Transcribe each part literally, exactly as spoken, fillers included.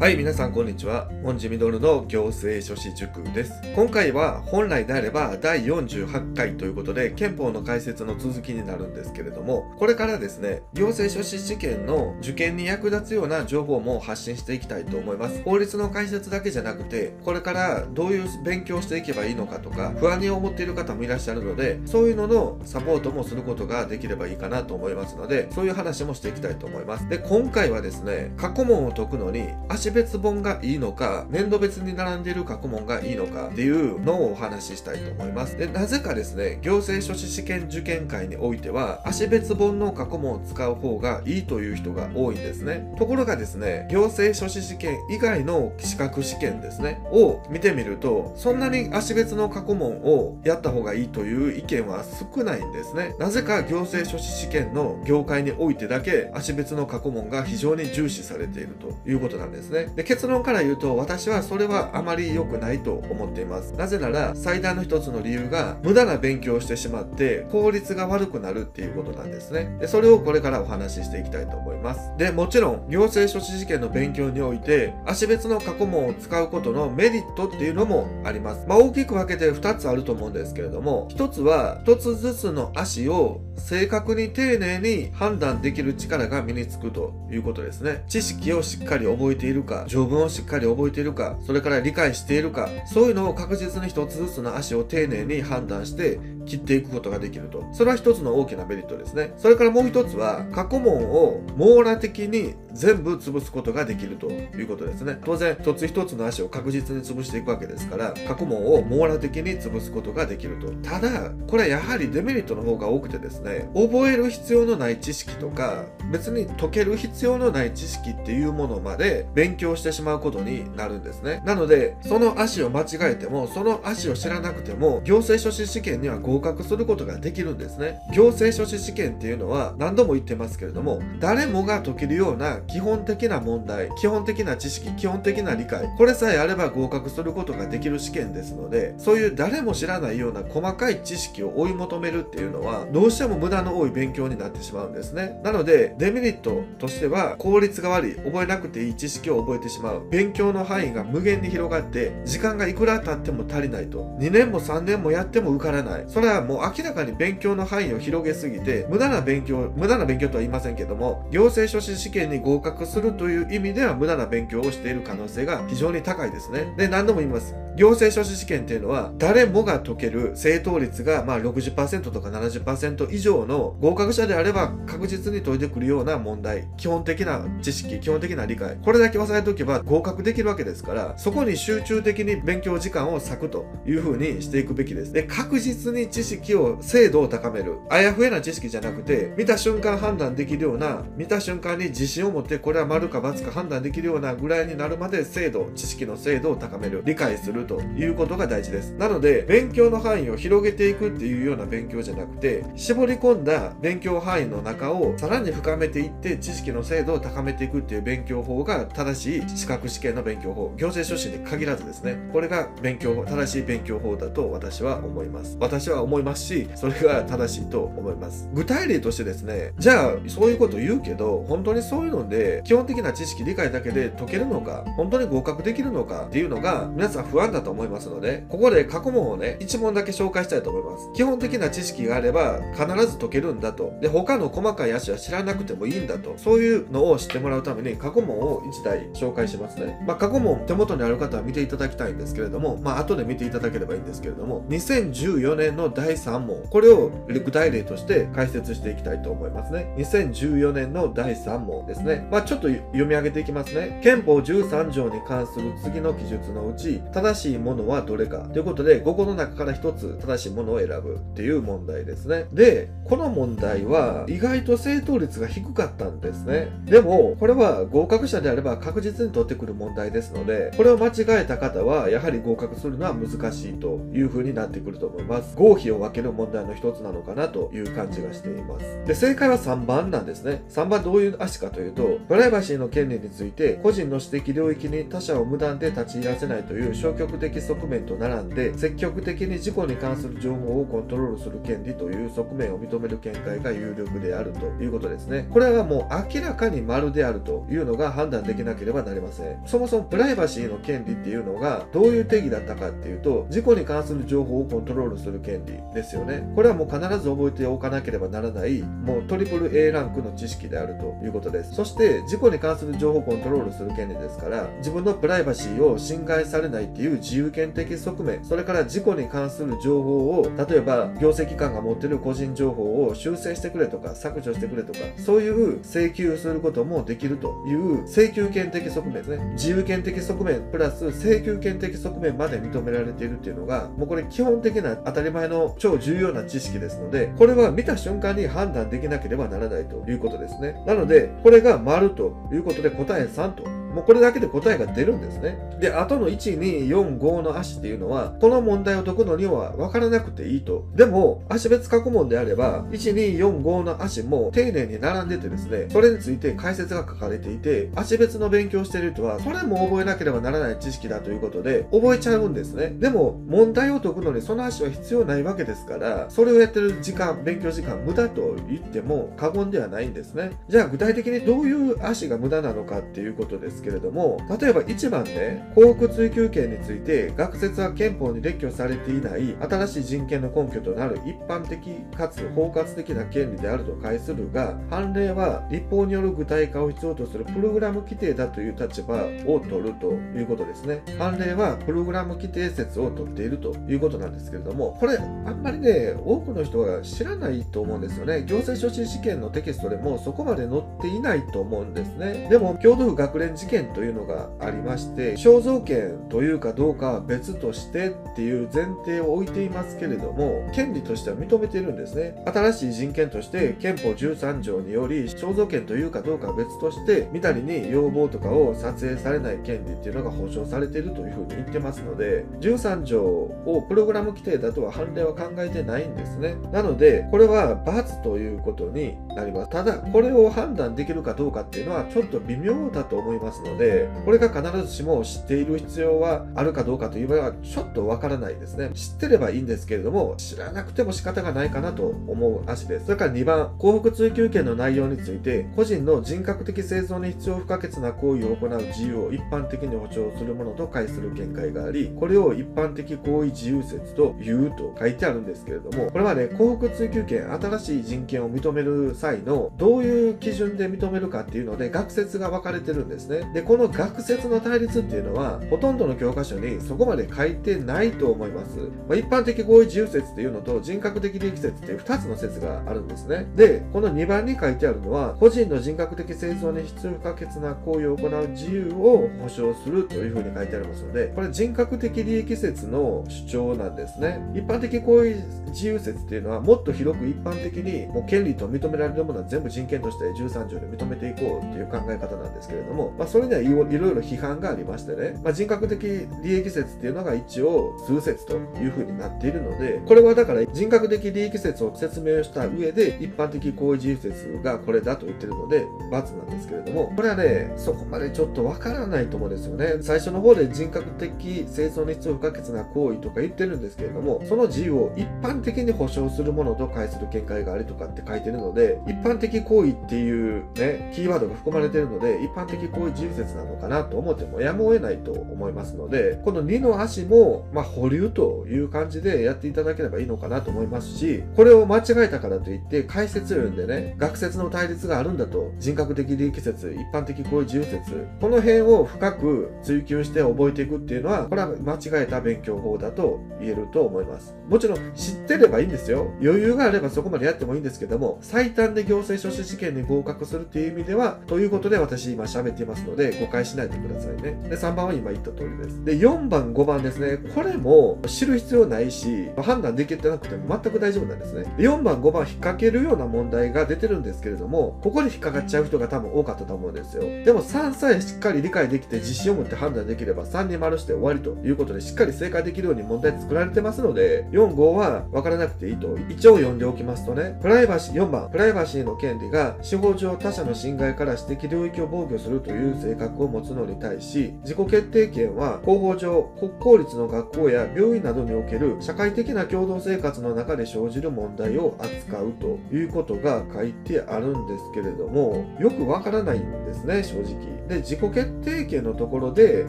はい、皆さんこんにちは。門司実の行政書士塾です。今回は本来であればだいよんじゅうはちかいということで憲法の解説の続きになるんですけれども、これからですね、行政書士試験の受験に役立つような情報も発信していきたいと思います。法律の解説だけじゃなくて、これからどういう勉強をしていけばいいのかとか、不安に思っている方もいらっしゃるので、そういうののサポートもすることができればいいかなと思いますので、そういう話もしていきたいと思います。で、今回はですね、過去問を解くのに、別本がいいのか、年度別に並んでいる過去問がいいのかっていうのをお話ししたいと思います。で、なぜかですね、行政書士試験受験会においては足別本の過去問を使う方がいいという人が多いんですね。ところがですね、行政書士試験以外の資格試験ですねを見てみると、そんなに足別の過去問をやった方がいいという意見は少ないんですね。なぜか行政書士試験の業界においてだけ足別の過去問が非常に重視されているということなんですね。で、結論から言うと、私はそれはあまり良くないと思っています。なぜなら最大の一つの理由が、無駄な勉強をしてしまって効率が悪くなるっていうことなんですね。で、それをこれからお話ししていきたいと思います。で、もちろん行政書士試験の勉強において足別の過去問を使うことのメリットっていうのもあります。まあ、大きく分けてふたつあると思うんですけれども、ひとつはひとつずつの足を正確に丁寧に判断できる力が身につくということですね。知識をしっかり覚えているか、条文をしっかり覚えているか、それから理解しているか、そういうのを確実に一つずつの足を丁寧に判断して切っていくことができると。それは一つの大きなメリットですね。それからもう一つは、過去問を網羅的に全部潰すことができるということですね。当然一つ一つの足を確実に潰していくわけですから、過去問を網羅的に潰すことができると。ただこれはやはりデメリットの方が多くてですね、覚える必要のない知識とか、別に解ける必要のない知識っていうものまで勉強してしまうことになるんですね。なので、その足を間違えても、その足を知らなくても行政書士試験には合格することができるんですね。行政書士試験っていうのは何度も言ってますけれども、誰もが解けるような基本的な問題、基本的な知識、基本的な理解、これさえあれば合格することができる試験ですので、そういう誰も知らないような細かい知識を追い求めるっていうのは、どうしても無駄の多い勉強になってしまうんですね。なのでデメリットとしては、効率が悪い、覚えなくていい知識を覚えてしまう、勉強の範囲が無限に広がって時間がいくら経っても足りないと、にねんもさんねんもやっても受からない。それはもう明らかに勉強の範囲を広げすぎて、無駄な勉強無駄な勉強とは言いませんけども、行政書士試験に合合格するという意味では無駄な勉強をしている可能性が非常に高いですね。で、何度も言います。行政書士試験っていうのは、誰もが解ける、正答率がまあ ろくじゅっパーセント とか ななじゅっパーセント 以上の合格者であれば確実に解いてくるような問題、基本的な知識、基本的な理解、これだけ押さえておけば合格できるわけですから、そこに集中的に勉強時間を割くという風にしていくべきです。で、確実に知識を、精度を高める、あやふやな知識じゃなくて、見た瞬間判断できるような、見た瞬間に自信を持って、これは丸か×か判断できるようなぐらいになるまで精度、知識の精度を高める、理解するということが大事です。なので、勉強の範囲を広げていくっていうような勉強じゃなくて、絞り込んだ勉強範囲の中をさらに深めていって、知識の精度を高めていくっていう勉強法が正しい資格試験の勉強法、行政書士に限らずですね、これが勉強法、正しい勉強法だと私は思います。私は思いますし、それが正しいと思います。具体例としてですね、じゃあそういうこと言うけど、本当にそういうので基本的な知識理解だけで解けるのか、本当に合格できるのかっていうのが皆さん不安だと思いますので、ここで過去問をね、いち問だけ紹介したいと思います。基本的な知識があれば必ず解けるんだと。で、他の細かい足は知らなくてもいいんだと、そういうのを知ってもらうために過去問をいちだい紹介しますね。まあ、過去問手元にある方は見ていただきたいんですけれども、まあ後で見ていただければいいんですけれども、にせんじゅうよねんのだいさん問、これを具体例として解説していきたいと思いますね。にせんじゅうよねんのだいさん問ですね。まあちょっと読み上げていきますね。憲法じゅうさん条に関する次の記述のうち正しいものはどれかということで、ごこの中からひとつ正しいものを選ぶっていう問題ですね。で、この問題は意外と正答率が低かったんですね。でもこれは合格者であれば確実に取ってくる問題ですので、これを間違えた方はやはり合格するのは難しいという風になってくると思います。合否を分ける問題の一つなのかなという感じがしています。で、正解はさんばんなんですね。さんばんどういう足かというと、プライバシーの権利について、個人の私的領域に他者を無断で立ち入らせないという消極極的側面と並んで、積極的に事故に関する情報をコントロールする権利という側面を認める見解が有力であるということですね。これはもう明らかに丸であるというのが判断できなければなりません。そもそもプライバシーの権利っていうのがどういう定義だったかっていうと、事故に関する情報をコントロールする権利ですよね。これはもう必ず覚えておかなければならない、もうトリプル A ランクの知識であるということです。そして事故に関する情報をコントロールする権利ですから、自分のプライバシーを侵害されないっていう自由権的側面、それから事故に関する情報を、例えば行政機関が持っている個人情報を修正してくれとか削除してくれとか、そういう請求することもできるという請求権的側面ですね。自由権的側面プラス請求権的側面まで認められているっていうのが、もうこれ基本的な当たり前の超重要な知識ですので、これは見た瞬間に判断できなければならないということですね。なのでこれが丸ということで、答えさんと、もうこれだけで答えが出るんですね。で、あとのいち、に、よん、ごの足っていうのは、この問題を解くのには分からなくていいと。でも、足別過去問であれば、いち、に、よん、ごの足も丁寧に並んでてですね、それについて解説が書かれていて、足別の勉強している人は、それも覚えなければならない知識だということで、覚えちゃうんですね。でも、問題を解くのにその足は必要ないわけですから、それをやってる時間、勉強時間、無駄と言っても過言ではないんですね。じゃあ、具体的にどういう足が無駄なのかっていうことですけれども、例えばいちばんね、幸福追求権について、学説は憲法に列挙されていない新しい人権の根拠となる一般的かつ包括的な権利であると解するが、判例は立法による具体化を必要とするプログラム規定だという立場を取るということですね。判例はプログラム規定説を取っているということなんですけれども、これあんまりね、多くの人が知らないと思うんですよね。行政書士試験のテキストでもそこまで載っていないと思うんですね。でも京都府学連事件というのがありまして、肖像権というかどうかは別としてっていう前提を置いていますけれども、権利としては認めているんですね。新しい人権として憲法じゅうさんじょうにより、肖像権というかどうかは別としてみたりに要望とかを撮影されない権利っていうのが保障されているというふうに言ってますので、じゅうさんじょうをプログラム規定だとは判例は考えてないんですね。なのでこれは罰ということになります。ただこれを判断できるかどうかっていうのはちょっと微妙だと思いますので、これが必ずしも知っている必要はあるかどうかという場合はちょっとわからないですね。知ってればいいんですけれども、知らなくても仕方がないかなと思う足です。それからにばん、幸福追求権の内容について、個人の人格的生存に必要不可欠な行為を行う自由を一般的に保障するものと解する見解があり、これを一般的行為自由説というと書いてあるんですけれども、これはね、幸福追求権、新しい人権を認める際のどういう基準で認めるかっていうので学説が分かれてるんですね。で、この学説の対立っていうのはほとんどの教科書にそこまで書いてないと思います。まあ、一般的合意自由説っていうのと人格的利益説っていうふたつの説があるんですね。で、このにばんに書いてあるのは、個人の人格的生存に必要不可欠な行為を行う自由を保障するというふうに書いてありますので、これ人格的利益説の主張なんですね。一般的行為自由説っていうのはもっと広く一般的にもう権利と認められるものは全部人権としてじゅうさんじょうで認めていこうっていう考え方なんですけれども、まあ、それにはいろいろ批判がありましてね、まあ、人格的利益説っていうのが一応数説というふうになっているので、これはだから人格的利益説を説明した上で一般的行為自由説がこれだと言ってるので罰なんですけれども、これはね、そこまでちょっとわからないと思うんですよね。最初の方で人格的生存に必要不可欠な行為とか言ってるんですけれども、その自由を一般的に保障するものと解する見解がありとかって書いてるので、一般的行為っていうね、キーワードが含まれてるので一般的行為自由説なのかなと思ってもやむを得ないと思いますので、このにの足もまあ保留という感じでやっていただければいいのかなと思いますし、これを間違えたからといって解説を読んでね、学説の対立があるんだと、人格的利益説、一般的行為自由説、この辺を深く追求して覚えていくっていうのは、これは間違えた勉強法だと言えると思います。もちろん知ってればいいんですよ。余裕があればそこまでやってもいいんですけども、最短で行政書士試験に合格するっていう意味ではということで私今喋っていますので、誤解しないでくださいね。で、さんばんは今言った通りです。で、よんばんごばんですね。これも知る必要ないし、判断できてなくても全く大丈夫なんですね。よんばんごばん引っ掛けるような問題が出てるんですけれども、ここに引っ掛かっちゃう人が多分多かったと思うんですよ。でもさんさえしっかり理解できて自信を持って判断できればさんに丸して終わりということで、しっかり正解できるように問題作られてますので、よんごは分からなくていいと。一応読んでおきますとね、プライバシーよんばん、プライバシーの権利が司法上他者の侵害から私的領域を防御するという性格を持つのに対し、自己決定権は広報上、国公立の学校や病院などにおける社会的な共同生活の中で生じる問題を扱うということが書いてあるんですけれども、よくわからないんですね、正直。で、自己決定権のところで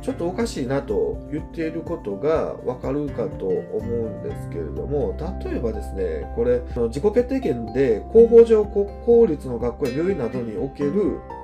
ちょっとおかしいなと言っていることがわかるかと思うんですけれども、例えばですね、これ自己決定権で広報上、国公立の学校や病院などにおける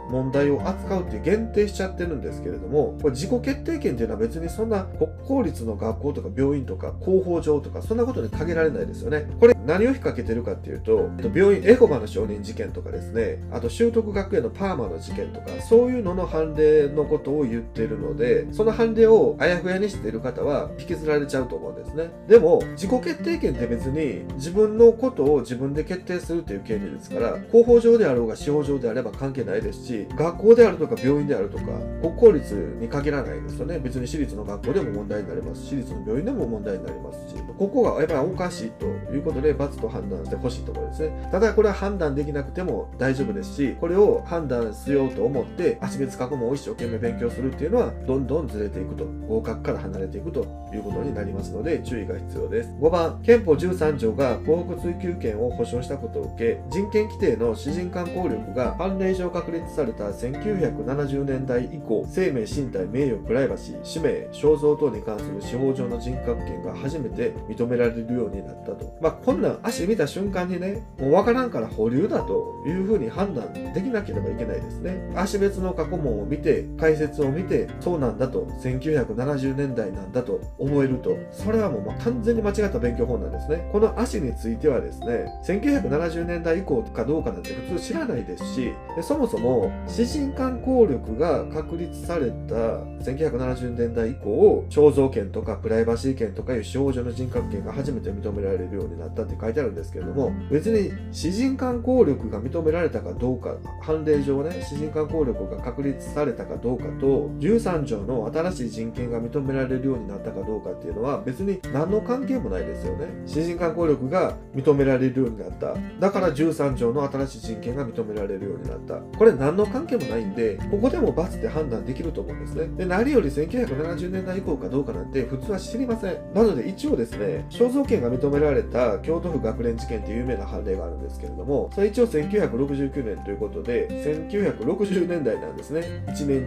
問題を扱うって限定しちゃってるんですけれども、これ自己決定権っていうのは別にそんな国公立の学校とか病院とか広報上とかそんなことに限られないですよね。これ何を引っ掛けてるかっていうと、病院エホバの証人事件とかですね、あと修徳学園のパーマの事件とか、そういうのの判例のことを言ってるので、その判例をあやふやにしている方は引きずられちゃうと思うんですね。でも自己決定権って別に自分のことを自分で決定するという権利ですから、広報上であろうが司法上であれば関係ないですし、学校であるとか病院であるとか国公立に限らないですよね。別に私立の学校でも問題になりますし、私立の病院でも問題になりますし、ここがやっぱりおかしいということで罰と判断してほしいところですね。ただこれは判断できなくても大丈夫ですし、これを判断しようと思って足別過去問を一生懸命勉強するっていうのはどんどんずれていくと、合格から離れていくということになりますので注意が必要です。ごばん、憲法じゅうさん条が幸福追求権を保障したことを受け、人権規定の私人間効力が判例上確立されたせんきゅうひゃくななじゅうねんだい以降、生命、身体、名誉、プライバシー、氏名、肖像等に関する司法上の人格権が初めて認められるようになったと。まあ、こんなん足見た瞬間にね、もうわからんから保留だというふうに判断できなければいけないですね。足別の過去問を見て、解説を見て、そうなんだと、せんきゅうひゃくななじゅうねんだいなんだと思えると、それはもうま完全に間違った勉強法なんですね。この足についてはですね、せんきゅうひゃくななじゅうねんだい以降かどうかなんて普通知らないですし、でそもそも私人間効力が確立されたせんきゅうひゃくななじゅうねんだい以降、肖像権とかプライバシー権とかいう司法上の人格権が初めて認められるようになったって書いてあるんですけれども、別に私人間効力が認められたかどうか、判例上ね、私人間効力が確立されたかどうかと、じゅうさん条の新しい人権が認められるようになったかどうかっていうのは別に何の関係もないですよね。私人間効力が認められるようになった、だからじゅうさん条の新しい人権が認められるようになった、これ何の関係もないんで、ここでも罰って判断できると思うんですね。で、何よりせんきゅうひゃくななじゅうねんだい以降かどうかなんて普通は知りません。なので一応ですね、肖像権が認められた京都府学連事件という有名な判例があるんですけれども、それ一応せんきゅうひゃくろくじゅうきゅうねんということで、せんきゅうひゃくろくじゅうねんだいなんですね。いちねん違い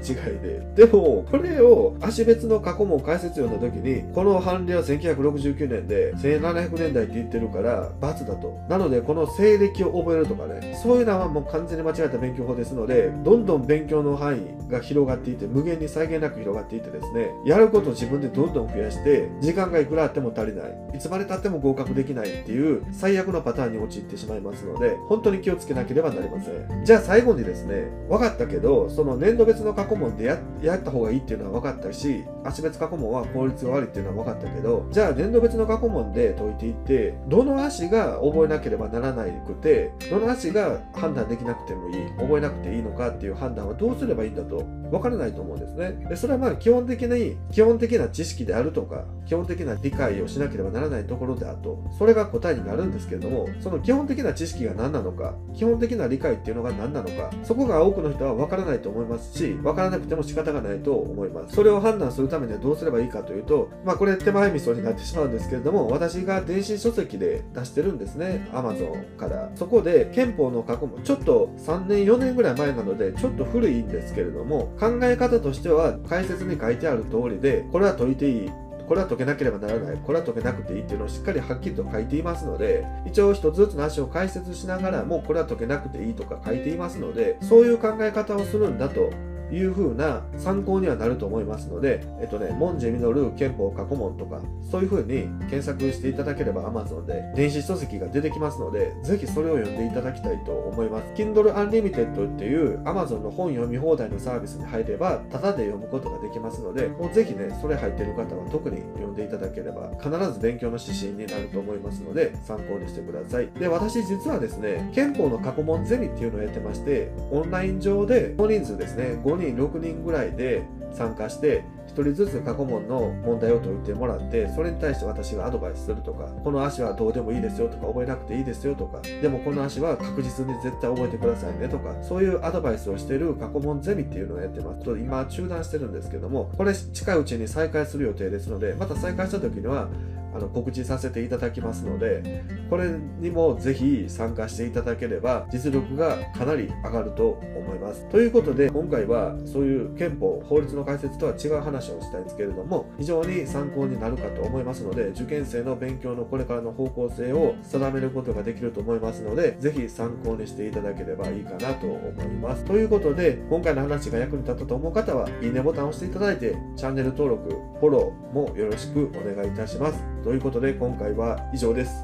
で。でも、これを足別の過去問解説読んだ時に、この判例はせんきゅうひゃくろくじゅうきゅうねんでせんななひゃくねんだいって言ってるから罰だと。なので、この西暦を覚えるとかね、そういうのはもう完全に間違えた勉強法ですので、どんどん勉強の範囲が広がっていて、無限に際限なく広がっていてですね、やることを自分でどんどん増やして、時間がいくらあっても足りない、いつまでたっても合格できないっていう最悪のパターンに陥ってしまいますので、本当に気をつけなければなりません。じゃあ最後にですね、分かったけど、その年度別の過去問で や, やった方がいいっていうのは分かったし、足別過去問は効率が悪いっていうのは分かったけど、じゃあ年度別の過去問で解いていって、どの足が覚えなければならなくて、どの足が判断できなくてもいい、覚えなくていいのかっていう判断はどうすればいいんだと分からないと思うんですね。で、それはまあ基本的に基本的な知識であるとか基本的な理解をしなければならないところであと、それが答えになるんですけれども、その基本的な知識が何なのか、基本的な理解っていうのが何なのか、そこが多くの人は分からないと思いますし、分からなくても仕方がないと思います。それを判断するためにはどうすればいいかというと、まあこれ手前味噌になってしまうんですけれども、私が電子書籍で出してるんですね、 アマゾン から。そこで憲法の過去問、ちょっとさんねんよねんぐらい前なのでちょっと古いんですけれども、考え方としては解説に書いてある通りで、これは解いていい、これは解けなければならない、これは解けなくていいっていうのをしっかりはっきりと書いていますので、一応一つずつの足を解説しながら、もうこれは解けなくていいとか書いていますので、そういう考え方をするんだという風な参考にはなると思いますので、えっとね、門司実憲法過去問とか、そういう風に検索していただければ アマゾン で電子書籍が出てきますので、ぜひそれを読んでいただきたいと思います。Kindle Unlimited っていう アマゾン の本読み放題のサービスに入れば、タダで読むことができますので、もうぜひね、それ入ってる方は特に読んでいただければ、必ず勉強の指針になると思いますので、参考にしてください。で、私実はですね、憲法の過去問ゼミっていうのをやってまして、オンライン上で、大人数ですね、ごにんろくにんぐらいで参加して、ひとりずつ過去問の問題を解いてもらって、それに対して私がアドバイスするとか、この足はどうでもいいですよとか、覚えなくていいですよとか、でもこの足は確実に絶対覚えてくださいねとか、そういうアドバイスをしている過去問ゼミっていうのをやってます。と今中断してるんですけども、これ近いうちに再開する予定ですので、また再開した時にはあの告知させていただきますので、これにもぜひ参加していただければ実力がかなり上がると思います。ということで、今回はそういう憲法法律の解説とは違う話をしたいんですけれども、非常に参考になるかと思いますので、受験生の勉強のこれからの方向性を定めることができると思いますので、ぜひ参考にしていただければいいかなと思います。ということで、今回の話が役に立ったと思う方はいいねボタンを押していただいて、チャンネル登録フォローもよろしくお願いいたします。ということで、今回は以上です。